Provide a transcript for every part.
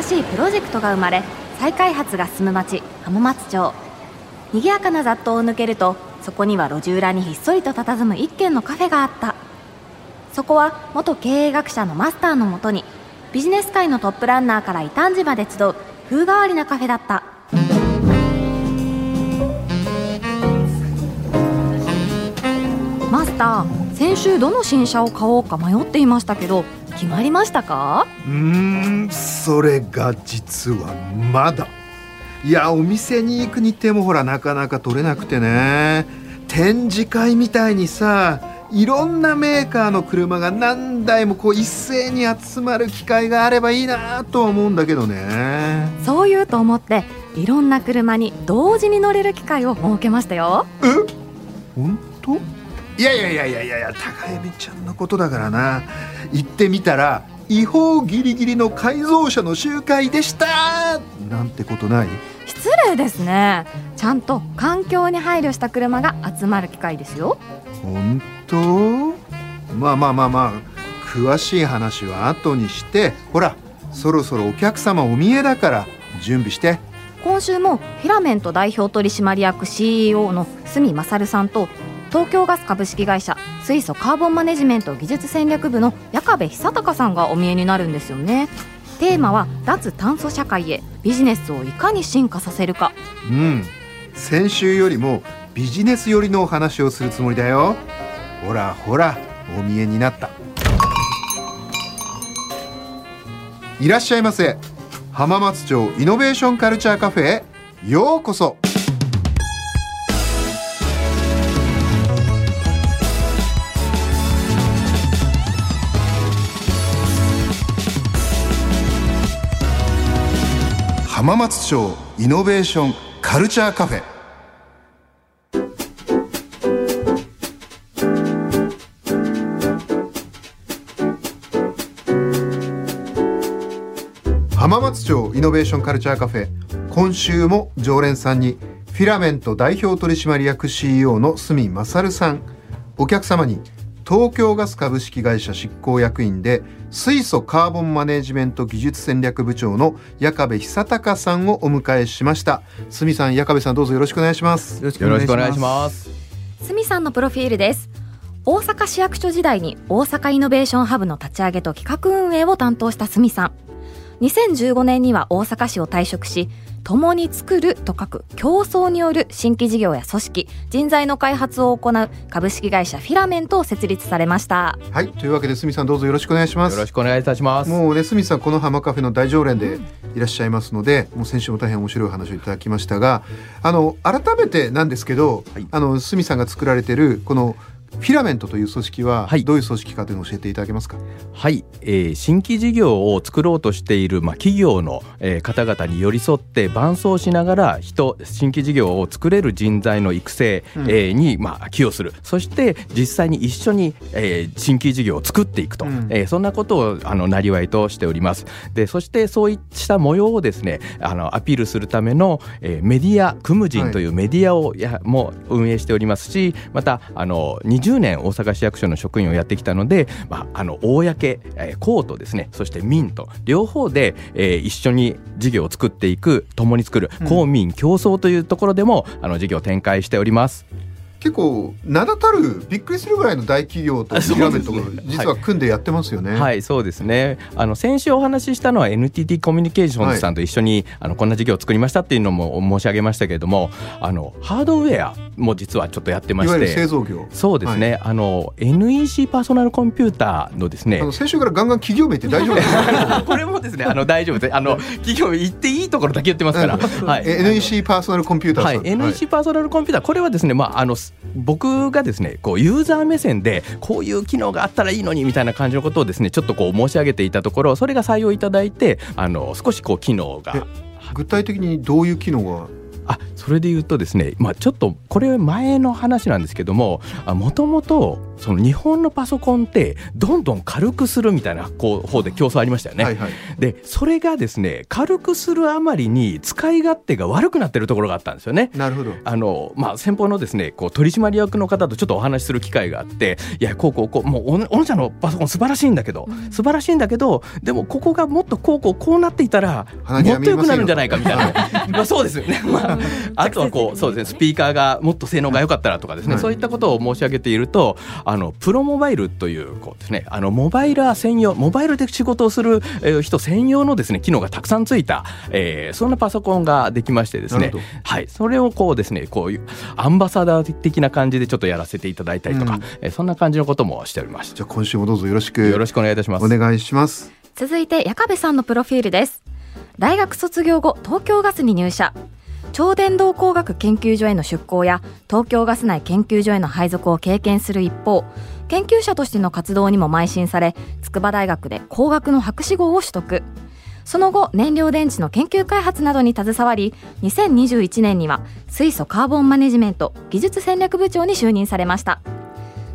新しいプロジェクトが生まれ、再開発が進む町、浜松町。賑やかな雑踏を抜けると、そこには路地裏にひっそりと佇む一軒のカフェがあった。そこは元経営学者のマスターのもとに、ビジネス界のトップランナーから異端児まで集う風変わりなカフェだった。マスター、先週どの新車を買おうか迷っていましたけど、決まりましたか？それが実はまだ。いや、お店に行くに手もほらなかなか取れなくてね。展示会みたいにさ、いろんなメーカーの車が何台もこう一斉に集まる機会があればいいなと思うんだけどね。そういうと思って、いろんな車に同時に乗れる機会を設けましたよ。え？本当？いや、高江美ちゃんのことだからな。行ってみたら、違法ギリギリの改造車の集会でしたなんてことない？失礼ですね。ちゃんと環境に配慮した車が集まる機会ですよ。本当？まあ、詳しい話は後にして、ほらそろそろお客様お見えだから準備して。今週もフィラメント代表取締役 CEO の角勝さんと、東京ガス株式会社水素カーボンマネジメント技術戦略部の矢壁久隆さんがお見えになるんですよね。テーマは脱炭素社会へ、ビジネスをいかに進化させるか。先週よりもビジネス寄りのお話をするつもりだよ。ほらお見えになった。いらっしゃいませ。浜松町イノベーションカルチャーカフェへようこそ。浜松町イノベーションカルチャーカフェ。浜松町イノベーションカルチャーカフェ、今週も常連さんにフィラメント代表取締役 CEO の角勝さん、お客様に東京ガス株式会社執行役員で水素カーボンマネジメント技術戦略部長の矢壁久隆さんをお迎えしました。角さん、矢壁さん、どうぞよろしくお願いします。よろしくお願いします。角さんのプロフィールです。大阪市役所時代に大阪イノベーションハブの立ち上げと企画運営を担当した角さん、2015年には大阪市を退職し、共に作ると書く競争による新規事業や組織、人材の開発を行う株式会社フィラメントを設立されました。はい、というわけで角さん、どうぞよろしくお願いします。よろしくお願いいたします。もうね、角さんこの浜カフェの大常連でいらっしゃいますので、もう先週も大変面白い話をいただきましたが、改めてなんですけど、角さんが作られているこのフィラメントという組織はどういう組織かというのを教えていただけますか？はい、新規事業を作ろうとしている、企業の、方々に寄り添って伴走しながら新規事業を作れる人材の育成、に、寄与する。そして実際に一緒に、新規事業を作っていくと、そんなことをなりわいとしております。で、そしてそういった模様をですね、アピールするための、メディアクムジンというメディアをも運営しておりますし、また20年大阪市役所の職員をやってきたので、公、公とですね、そして民と両方で、一緒に事業を作っていく、共に作る、公民競争というところでも事業を展開しております。結構名だたるびっくりするぐらいの大企業とフィラメントが実は組んでやってますよね。はい、そうですね。先週お話ししたのは NTT コミュニケーションズさんと一緒に、こんな事業を作りましたっていうのも申し上げましたけれども、ハードウェアも実はちょっとやってまして、いわゆる製造業。そうですね、NEC パーソナルコンピューターのですね、先週からガンガン企業名って大丈夫ですか？これもですね、大丈夫です。企業名言っていいところだけ言ってますから、NEC パーソナルコンピューターさん、NEC パーソナルコンピューター、これはですね、僕がですね、ユーザー目線でこういう機能があったらいいのにみたいな感じのことをですね、ちょっと申し上げていたところ、それが採用いただいて、少し機能が、具体的にどういう機能が、それで言うとですね、ちょっとこれ前の話なんですけども、もともとその日本のパソコンってどんどん軽くするみたいな方で競争ありましたよね、はいはい、でそれがですね軽くするあまりに使い勝手が悪くなってるところがあったんですよね。なるほど。先方のですね取締役の方とちょっとお話しする機会があって、いやこうもう御社のパソコン素晴らしいんだけどでもここがもっとこうなっていたらもっと良くなるんじゃないかみたいなまあそうですよね、まあ、あとはそうですね、スピーカーがもっと性能が良かったらとかですね、はい、そういったことを申し上げているとプロモバイルという、ですね、モバイラー専用、モバイルで仕事をする人専用のですね機能がたくさんついた、そんなパソコンができましてですね、はい、それをですねアンバサダー的な感じでちょっとやらせていただいたりとか、そんな感じのこともしております。じゃあ今週もどうぞよろしくお願いいたします。お願いします。続いて矢壁さんのプロフィールです。大学卒業後東京ガスに入社、超伝導工学研究所への出向や東京ガス内研究所への配属を経験する一方、研究者としての活動にも邁進され、筑波大学で工学の博士号を取得。その後燃料電池の研究開発などに携わり、2021年には水素カーボンマネジメント技術戦略部長に就任されました。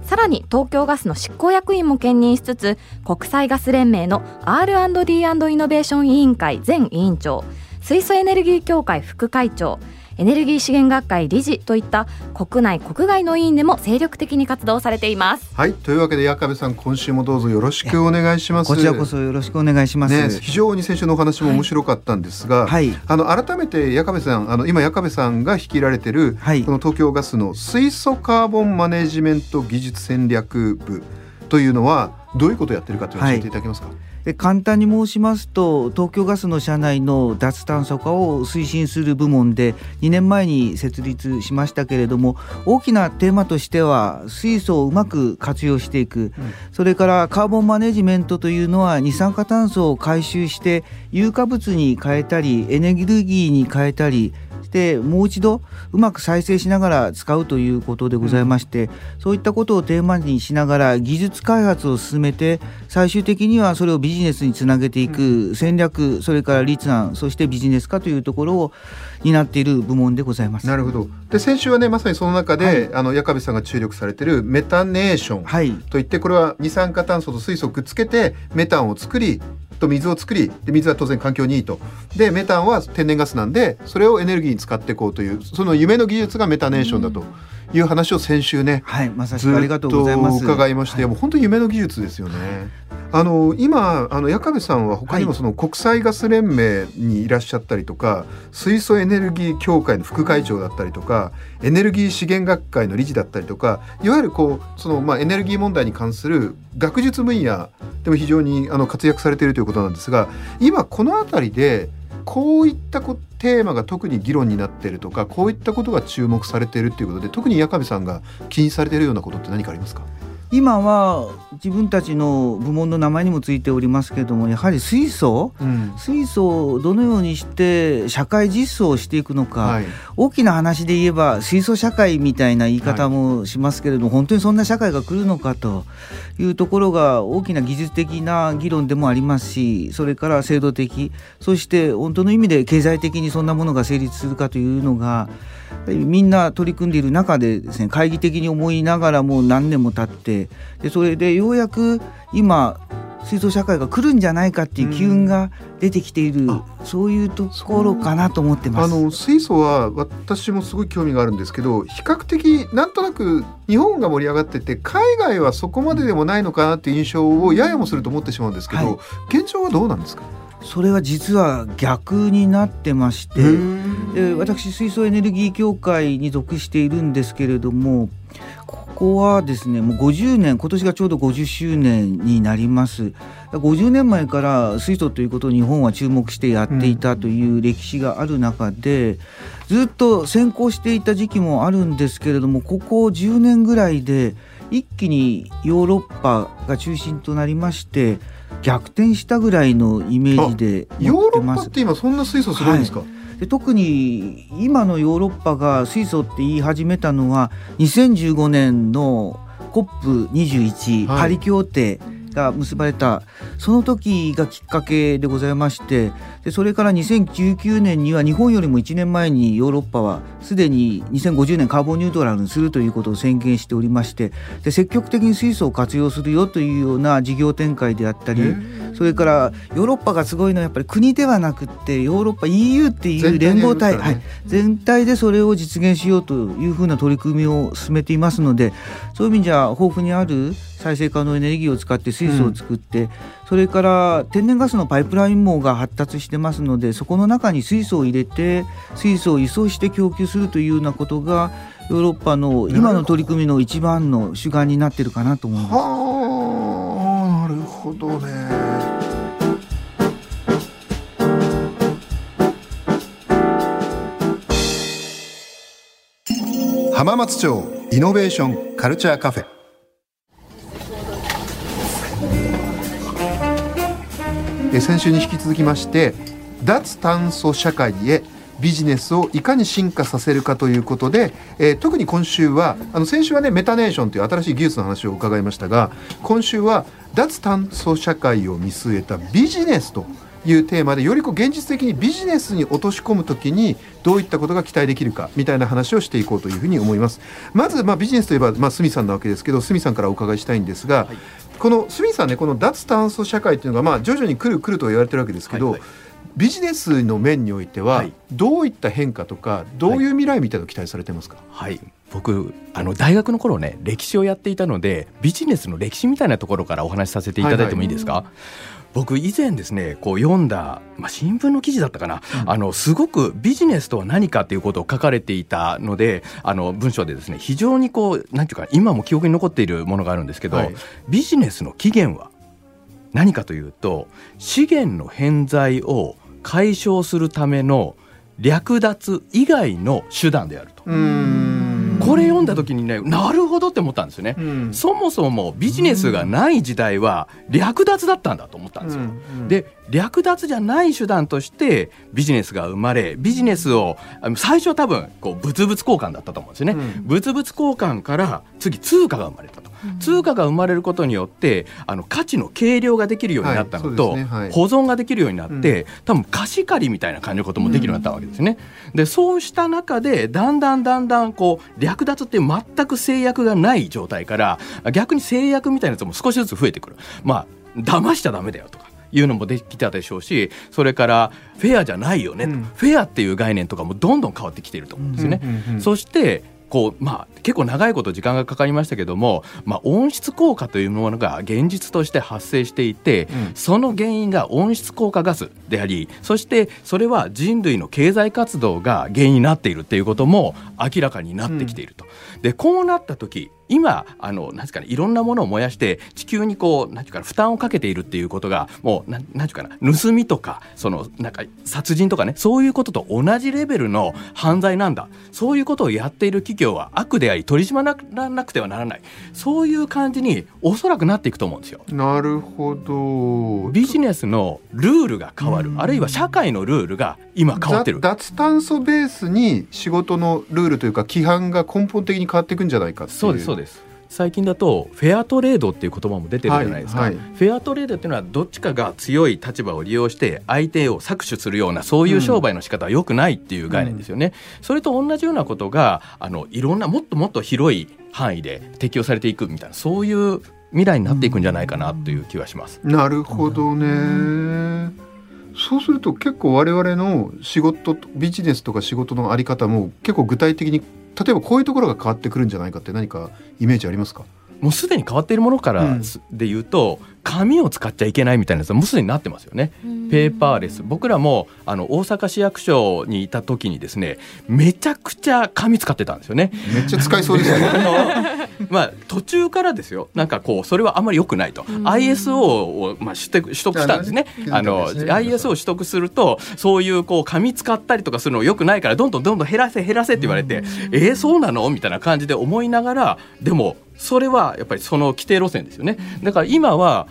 さらに東京ガスの執行役員も兼任しつつ、国際ガス連盟の R&D& イノベーション委員会前委員長、水素エネルギー協会副会長、エネルギー資源学会理事といった国内国外の委員でも精力的に活動されています。はい、というわけで矢壁さん、今週もどうぞよろしくお願いします。こちらこそよろしくお願いします、ね、非常に先週のお話も面白かったんですが、はいはい、改めて矢壁さん、今矢壁さんが率いられている、はい、この東京ガスの水素カーボンマネジメント技術戦略部というのはどういうことをやってるかと教えていただけますか。はい、簡単に申しますと、東京ガスの社内の脱炭素化を推進する部門で2年前に設立しましたけれども、大きなテーマとしては水素をうまく活用していく、それからカーボンマネジメントというのは二酸化炭素を回収して有価物に変えたりエネルギーに変えたりしてもう一度うまく再生しながら使うということでございまして、そういったことをテーマにしながら技術開発を進めて、最終的にはそれをビジネスにつなげていく戦略、それから立案、そしてビジネス化というところを担っている部門でございます。なるほど。で先週はね、まさにその中で、はい、矢壁さんが注力されているメタネーション、はい、といって、これは二酸化炭素と水素をくっつけてメタンを作りと水を作り、で水は当然環境にいいと、でメタンは天然ガスなんでそれをエネルギーに使っていこうという、その夢の技術がメタネーションだという話を先週ね、はい、まさしくありがとうございます。ずっと伺いまして、はい、もう本当に夢の技術ですよね、はい、今矢壁さんは他にもその国際ガス連盟にいらっしゃったりとか、はい、水素エネルギー協会の副会長だったりとか、エネルギー資源学会の理事だったりとか、いわゆるエネルギー問題に関する学術分野でも非常に活躍されているということなんですが、今このあたりでこういったテーマが特に議論になっているとか、こういったことが注目されているということで、特に矢壁さんが気にされているようなことって何かありますか。今は自分たちの部門の名前にもついておりますけれども、やはり水素をどのようにして社会実装していくのか、はい、大きな話で言えば水素社会みたいな言い方もしますけれども、はい、本当にそんな社会が来るのかというところが大きな技術的な議論でもありますし、それから制度的、そして本当の意味で経済的にそんなものが成立するかというのがみんな取り組んでいる中でですね、懐疑的に思いながらもう何年も経って、でそれでようやく今水素社会が来るんじゃないかっていう機運が出てきている、そういうところかなと思ってます。水素は私もすごい興味があるんですけど、比較的なんとなく日本が盛り上がってて海外はそこまででもないのかなっていう印象をややもすると思ってしまうんですけど、はい、現状はどうなんですか。それは実は逆になってまして、私水素エネルギー協会に属しているんですけれども、ここはですねもう50年、今年がちょうど50周年になります。50年前から水素ということを日本は注目してやっていたという歴史がある中で、ずっと先行していた時期もあるんですけれども、ここ10年ぐらいで一気にヨーロッパが中心となりまして逆転したぐらいのイメージで持ってます。ヨーロッパって今そんな水素するんですか。はい、で特に今のヨーロッパが水素って言い始めたのは2015年の COP21、はい、パリ協定が結ばれたその時がきっかけでございまして、でそれから2019年には日本よりも1年前にヨーロッパはすでに2050年カーボンニュートラルにするということを宣言しておりまして、で積極的に水素を活用するよというような事業展開であったり、それからヨーロッパがすごいのはやっぱり国ではなくってヨーロッパ EU っていう連合体、はい、全体でそれを実現しようというふうな取り組みを進めていますので、そういう意味じゃ豊富にある再生可能エネルギーを使って水素を作って、それから天然ガスのパイプライン網が発達してますので、そこの中に水素を入れて水素を輸送して供給するというようなことがヨーロッパの今の取り組みの一番の主眼になってるかなと思います。はあ、なるほどね。浜松町イノベーションカルチャーカフェ。先週に引き続きまして、脱炭素社会へビジネスをいかに進化させるかということで、特に今週は先週はねメタネーションという新しい技術の話を伺いましたが、今週は脱炭素社会を見据えたビジネスというテーマで、より現実的にビジネスに落とし込むときにどういったことが期待できるかみたいな話をしていこうというふうに思います。まずビジネスといえば角さんなわけですけど、角さんからお伺いしたいんですが、はい、この角さんね、この脱炭素社会というのが徐々に来ると言われてるわけですけど、はいはい、ビジネスの面においてはどういった変化とかどういう未来みたいなのを期待されてますか？はいはい、僕大学の頃ね歴史をやっていたので、ビジネスの歴史みたいなところからお話しさせていただいてもいいですか？はいはい、僕以前ですね読んだ、新聞の記事だったかな、すごくビジネスとは何かということを書かれていたので、文章でですね非常になんていうか今も記憶に残っているものがあるんですけど、はい、ビジネスの起源は何かというと、資源の偏在を解消するための略奪以外の手段であると。これ読んだ時にね、なるほどって思ったんですよね、そもそもビジネスがない時代は略奪だったんだと思ったんですよ、で略奪じゃない手段としてビジネスが生まれ、ビジネスを最初は多分物々交換だったと思うんですよね、物々交換から次通貨が生まれたと、通貨が生まれることによって価値の計量ができるようになったのと、はいねはい、保存ができるようになって、多分貸し借りみたいな感じのこともできるようになったわけですね、でそうした中でだんだん略奪って全く制約がない状態から逆に制約みたいなやつも少しずつ増えてくる、騙しちゃダメだよとかいうのもできたでしょうし、それからフェアじゃないよねと、フェアっていう概念とかもどんどん変わってきていると思うんですね、そして結構長いこと時間がかかりましたけども、温室効果というものが現実として発生していて、その原因が温室効果ガスであり、そしてそれは人類の経済活動が原因になっているということも明らかになってきていると、でこうなった時今なんですかね、いろんなものを燃やして地球になんていうか負担をかけているっていうことがもうなんていうかな、盗みとかなんか殺人とかね、そういうことと同じレベルの犯罪なんだ、そういうことをやっている企業は悪であり取り締まらなくてはならない、そういう感じにおそらくなっていくと思うんですよ。なるほど。ビジネスのルールが変わる、あるいは社会のルールが今変わってる。脱炭素ベースに仕事のルールというか規範が根本的に変わっていくんじゃないかっていう。そうですそうです。最近だとフェアトレードっていう言葉も出てるじゃないですか、はいはい、フェアトレードっていうのはどっちかが強い立場を利用して相手を搾取するようなそういう商売の仕方は良くないっていう概念ですよね、それと同じようなことがいろんなもっともっと広い範囲で適用されていくみたいな、そういう未来になっていくんじゃないかなという気はします、なるほどね、そうすると結構我々の仕事ビジネスとか仕事のあり方も結構具体的に例えばこういうところが変わってくるんじゃないかって何かイメージありますか？もうすでに変わっているものからでいうと、紙を使っちゃいけないみたいなやつはもうすでになってますよね。ペーパーレス。僕らも大阪市役所にいた時にですね、めちゃくちゃ紙使ってたんですよね。めっちゃ使いそうですよね途中からですよ、それはあまり良くないと ISO を取得したんですね。ISO を取得するとそういう紙使ったりとかするの良くないからどんどん減らせって言われて、そうなのみたいな感じで思いながら、でもそれはやっぱりその規定路線ですよね。だから今は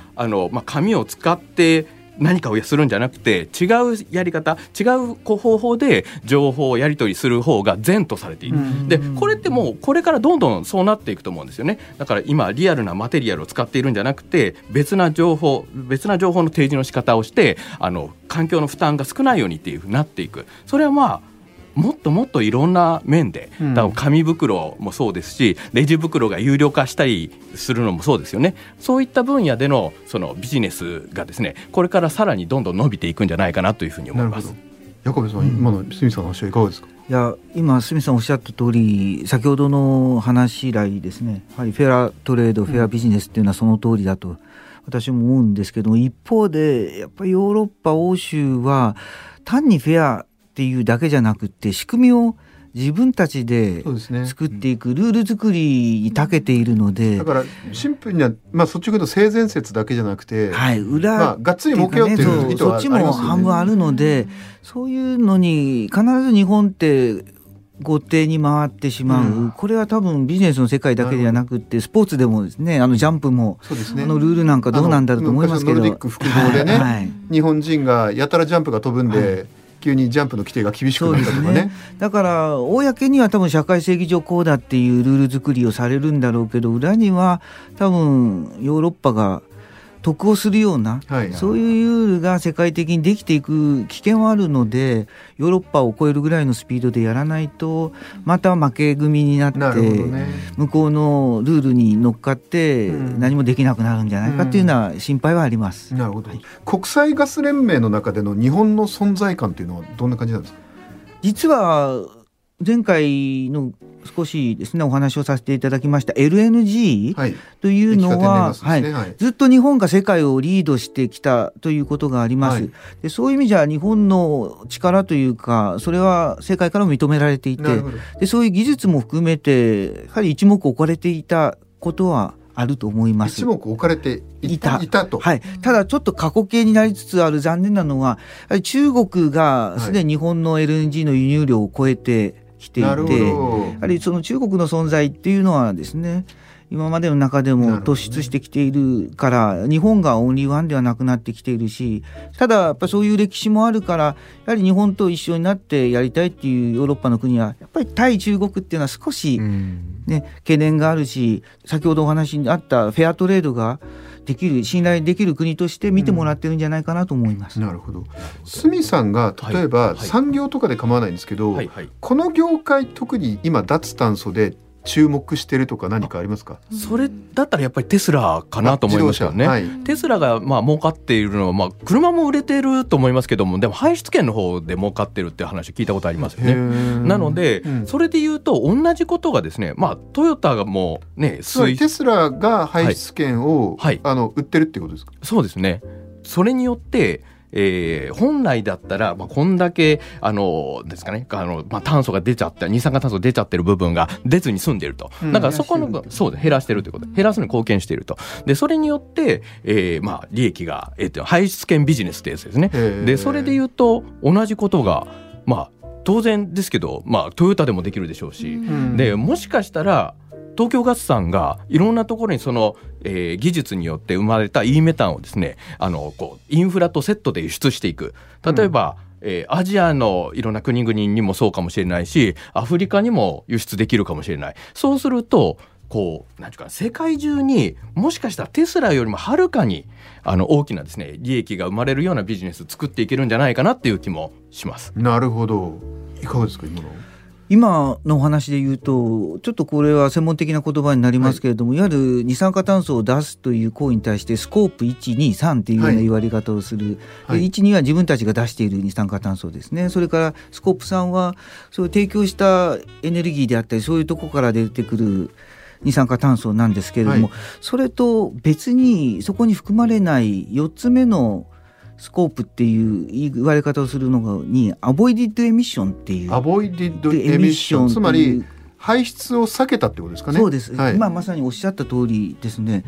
紙を使って何かをするんじゃなくて、違うやり方、違う方法で情報をやり取りする方が善とされている。でこれってもうこれからどんどんそうなっていくと思うんですよね。だから今リアルなマテリアルを使っているんじゃなくて、別な情報の提示の仕方をして、環境の負担が少ないようにっていうふうになっていく。それはまあもっともっといろんな面で、多分紙袋もそうですし、レジ袋が有料化したりするのもそうですよね。そういった分野でのそのビジネスがですね、これからさらにどんどん伸びていくんじゃないかなというふうに思います。矢上さん、今の角さんの話はいかがですか。いや、今角さんおっしゃった通り、先ほどの話以来ですね、やはりフェアトレード、フェアビジネスっていうのはその通りだと私も思うんですけども、一方でやっぱりヨーロッパ、欧州は単にフェアっていうだけじゃなくて、仕組みを自分たちで作っていく、ルール作りに長けているので、だからシンプルには、率直な性善説だけじゃなくて、裏、がっつり儲けようっていう意図はありますよね。そっちも半分あるので、そういうのに必ず日本って後手に回ってしまう、これは多分ビジネスの世界だけではなくて、スポーツでもですね、ジャンプも、ルールなんかどうなんだろうと思いますけど、ノルディック複合でね、日本人がやたらジャンプが飛ぶんで、急にジャンプの規定が厳しくなったとか ね。だから公には多分社会正義上こうだっていうルール作りをされるんだろうけど、裏には多分ヨーロッパが得をするような、そういうルールが世界的にできていく危険はあるので、ヨーロッパを超えるぐらいのスピードでやらないと、また負け組になって向こうのルールに乗っかって何もできなくなるんじゃないかっていうのは心配はあります。なるほど。国際ガス連盟の中での日本の存在感というのはどんな感じなんですか。実は前回の少しですねお話をさせていただきました LNG というのは、ずっと日本が世界をリードしてきたということがあります。でそういう意味じゃ日本の力というか、それは世界からも認められていて、でそういう技術も含めてやはり一目置かれていたことはあると思います。一目置かれていたと、ただちょっと過去形になりつつある。残念なのは中国がすでに日本の LNG の輸入量を超えてきていて、やはりその中国の存在っていうのはですね、今までの中でも突出してきているから、日本がオンリーワンではなくなってきているし、ただやっぱそういう歴史もあるから、やはり日本と一緒になってやりたいっていうヨーロッパの国はやっぱり対中国っていうのは少し、懸念があるし、先ほどお話にあったフェアトレードができる、信頼できる国として見てもらってるんじゃないかなと思います。なるほど。角さんが例えば産業とかで構わないんですけど、この業界特に今脱炭素で注目してるとか何かありますか。それだったらやっぱりテスラかなと思いますよね。テスラが儲かっているのは、車も売れてると思いますけども、でも排出権の方で儲かってるっていう話を聞いたことありますよね。なので、それで言うと同じことがですね、トヨタがもうね、テスラが排出権を、売ってるってことですか。そうですね。それによって本来だったら、こんだけですかね、炭素が出ちゃった、二酸化炭素出ちゃってる部分が出ずに済んでいると、だからそこの分、減らしてるということ、減らすのに貢献していると。でそれによって、利益が、排出権ビジネスってやつですね。でそれで言うと同じことが当然ですけど、トヨタでもできるでしょうし、でもしかしたら東京ガスさんがいろんなところにその、技術によって生まれた E メタンをですね、インフラとセットで輸出していく。例えば、アジアのいろんな国々にもそうかもしれないし、アフリカにも輸出できるかもしれない。そうするとなんていうか、世界中にもしかしたらテスラよりもはるかに大きなですね利益が生まれるようなビジネス作っていけるんじゃないかなっていう気もします。なるほど。いかがですか。今のお話で言うと、ちょっとこれは専門的な言葉になりますけれども、いわゆる二酸化炭素を出すという行為に対してスコープ1、2、3というような言われ方をする、1、2は自分たちが出している二酸化炭素ですね。それからスコープ3はそれを提供したエネルギーであったり、そういうとこから出てくる二酸化炭素なんですけれども、それと別にそこに含まれない4つ目のスコープっていう言われ方をするのにアボイディッドエミッションっていう、アボイディッドエミッション、つまり排出を避けたってことですかね。そうです、今まさにおっしゃった通りですね。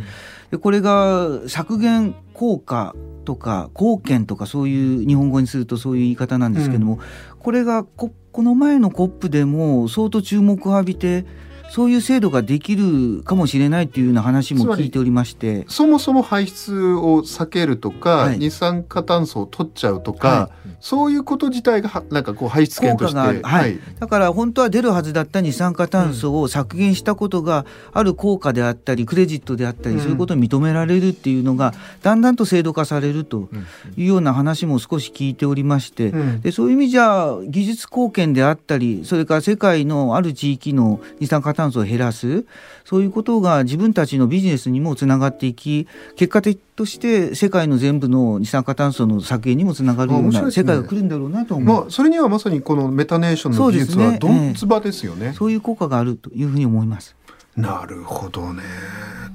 でこれが削減効果とか貢献とか、そういう日本語にするとそういう言い方なんですけども、これがこの前のCOPでも相当注目を浴びて、そういう制度ができるかもしれないというような話も聞いておりまして、そもそも排出を避けるとか、はい、二酸化炭素を取っちゃうとか、はい、そういうこと自体がなんかこう排出権として、はいはい、だから本当は出るはずだった二酸化炭素を削減したことがある効果であったり、クレジットであったり、そういうことを認められるっていうのがだんだんと制度化されるというような話も少し聞いておりまして、でそういう意味じゃ技術貢献であったり、それから世界のある地域の二酸化炭素を減らす、そういうことが自分たちのビジネスにもつながっていき、結果的として世界の全部の二酸化炭素の削減にもつながるような世界が来るんだろうなと思う。まあ、それにはまさにこのメタネーションの技術はドンツバですよね。そういう効果があるというふうに思います。なるほどね。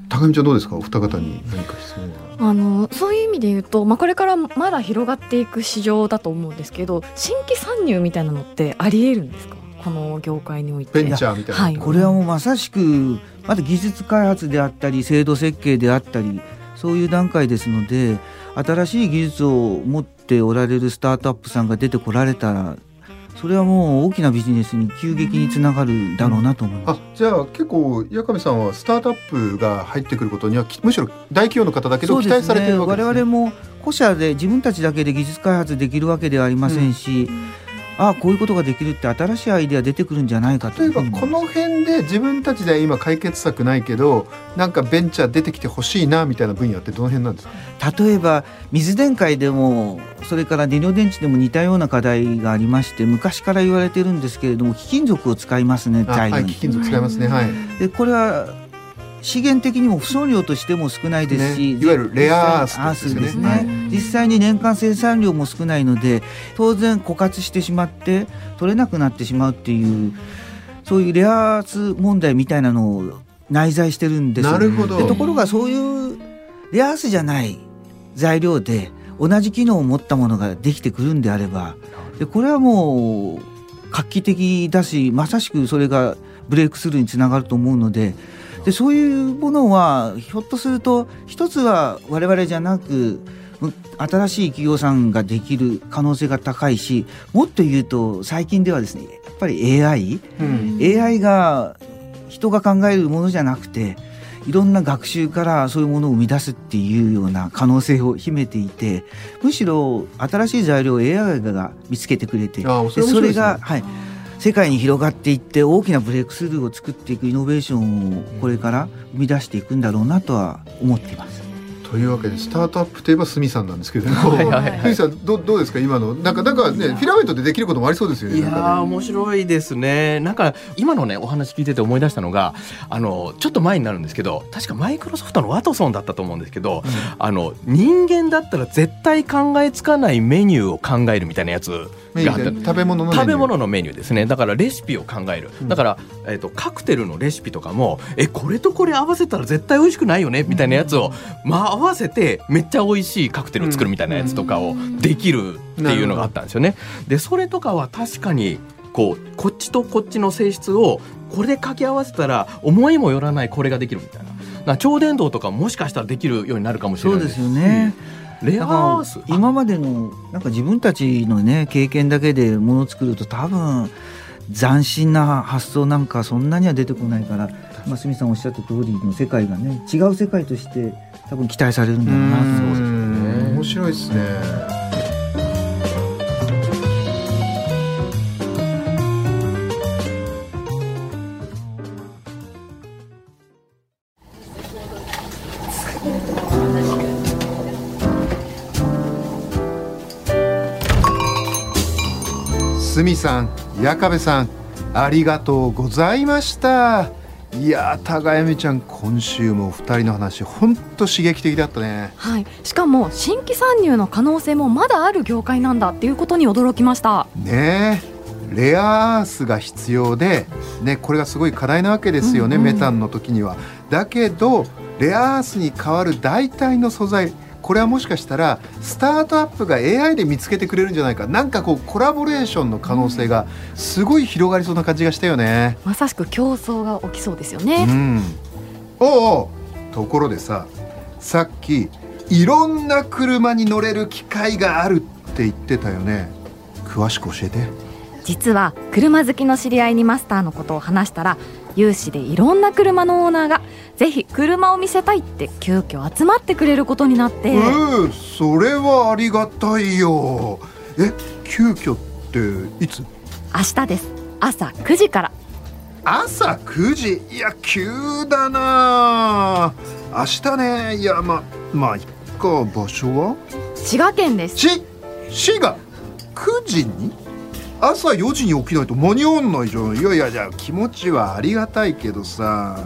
高見ちゃんどうですか、お二方に何か質問は。そういう意味で言うと、これからまだ広がっていく市場だと思うんですけど、新規参入みたいなのってありえるんですか、この業界において。ベンチャーみたいな、はい、これはもうまさしくまだ技術開発であったり制度設計であったり、そういう段階ですので、新しい技術を持っておられるスタートアップさんが出てこられたら、それはもう大きなビジネスに急激につながるだろうなと思います。じゃあ結構八上さんはスタートアップが入ってくることにはむしろ大企業の方だけど期待されているわけですね。我々も個社で自分たちだけで技術開発できるわけではありませんし、こういうことができるって新しいアイデア出てくるんじゃないかと。例えばこの辺で自分たちでは今解決策ないけど、なんかベンチャー出てきてほしいなみたいな分野ってどの辺なんですか。例えば水電解でも、それから燃料電池でも似たような課題がありまして、昔から言われてるんですけれども、貴金属を使いますね。はい、貴金属使いますね、はい、でこれは資源的にも不足量としても少ないですし、ね、いわゆるレアアースですね、はい、実際に年間生産量も少ないので、当然枯渇してしまって取れなくなってしまうっていう、そういうレアアース問題みたいなのを内在してるんですよ。なるほど。でところがそういうレアアースじゃない材料で同じ機能を持ったものができてくるんであれば、でこれはもう画期的だし、まさしくそれがブレイクスルーにつながると思うので、でそういうものはひょっとすると一つは我々じゃなく新しい企業さんができる可能性が高いし、もっと言うと最近ではですね、やっぱり AI、AI が人が考えるものじゃなくて、いろんな学習からそういうものを生み出すっていうような可能性を秘めていて、むしろ新しい材料を AI が見つけてくれて、それがはい、世界に広がっていって大きなブレイクスルーを作っていくイノベーションをこれから生み出していくんだろうなとは思っています。というわけでスタートアップといえばスミさんなんですけども、スミさん どうですか、今のなんか、ね、フィラメントでできることもありそうですよね。いやー、面白いですね。なんか今のねお話聞いてて思い出したのが、ちょっと前になるんですけど、確かマイクロソフトのワトソンだったと思うんですけど、人間だったら絶対考えつかないメニューを考えるみたいなやつ、食べ物のメニューですね。だからレシピを考える、だから、カクテルのレシピとかもこれとこれ合わせたら絶対美味しくないよねみたいなやつを、合わせてめっちゃ美味しいカクテルを作るみたいなやつとかをできるっていうのがあったんですよね。でそれとかは確かにこっちとこっちの性質をこれで掛け合わせたら思いもよらないこれができるみたいな、超伝導とかもしかしたらできるようになるかもしれないです。そうですよね、レアアース、今までのなんか自分たちのね経験だけでものを作ると、多分斬新な発想なんかそんなには出てこないから、スミさんおっしゃった通りの世界がね、違う世界として多分期待されるんだろうな。そうですね、面白いですね。スミさん、矢壁さん、ありがとうございました。いやー、高山ちゃん、今週もお二人の話本当刺激的だったね、はい、しかも新規参入の可能性もまだある業界なんだっていうことに驚きましたね。レアアースが必要で、ね、これがすごい課題なわけですよね、メタンの時には。だけどレアアースに代わる代替の素材、これはもしかしたらスタートアップが AI で見つけてくれるんじゃないか、なんかコラボレーションの可能性がすごい広がりそうな感じがしたよね。まさしく競争が起きそうですよね、ところでさっきいろんな車に乗れる機会があるって言ってたよね、詳しく教えて。実は車好きの知り合いにマスターのことを話したら、有志でいろんな車のオーナーがぜひ車を見せたいって急遽集まってくれることになって。それはありがたいよ。急遽っていつ？明日です。朝9時から。朝9時？いや急だな。明日ね。いやまあいっか。場所は滋賀県です。滋賀？9時に？朝4時に起きないと間に合わないじゃん。いや気持ちはありがたいけどさ。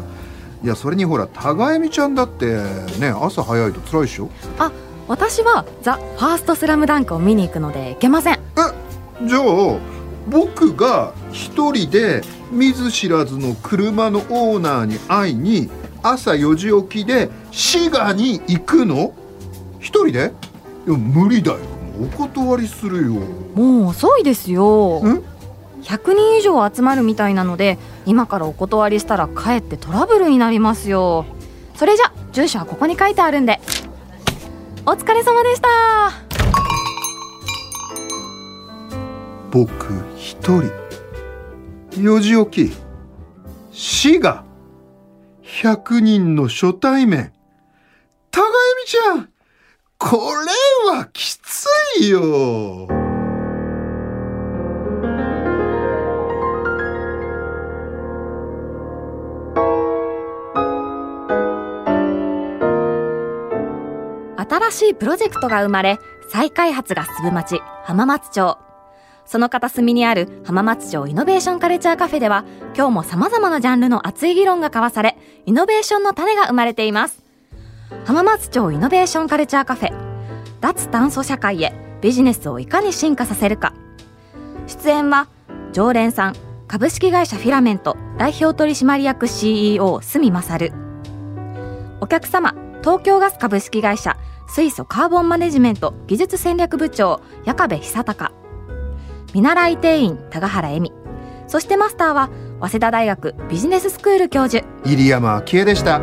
いやそれにほら高見ちゃんだってね、朝早いと辛いでしょ。あ、私はザ・ファーストスラムダンクを見に行くので行けません。じゃあ僕が一人で見ず知らずの車のオーナーに会いに朝4時起きで滋賀に行くの？一人で？いや無理だよ。お断りするよ。もう遅いですよ。100人以上集まるみたいなので、今からお断りしたらかえってトラブルになりますよ。それじゃ住所はここに書いてあるんで。お疲れ様でした。僕一人4時起き滋賀100人の初対面。高見ちゃん、これはきついよ。新しいプロジェクトが生まれ、再開発が進む町、浜松町。その片隅にある浜松町イノベーションカルチャーカフェでは、今日も様々なジャンルの熱い議論が交わされ、イノベーションの種が生まれています。浜松町イノベーションカルチャーカフェ、脱炭素社会へビジネスをいかに進化させるか。出演は常連さん、株式会社フィラメント代表取締役 CEO 住勝。お客様、東京ガス株式会社水素カーボンマネジメント技術戦略部長矢壁久隆。見習い定員高原恵美。そしてマスターは早稲田大学ビジネススクール教授入山昭恵でした。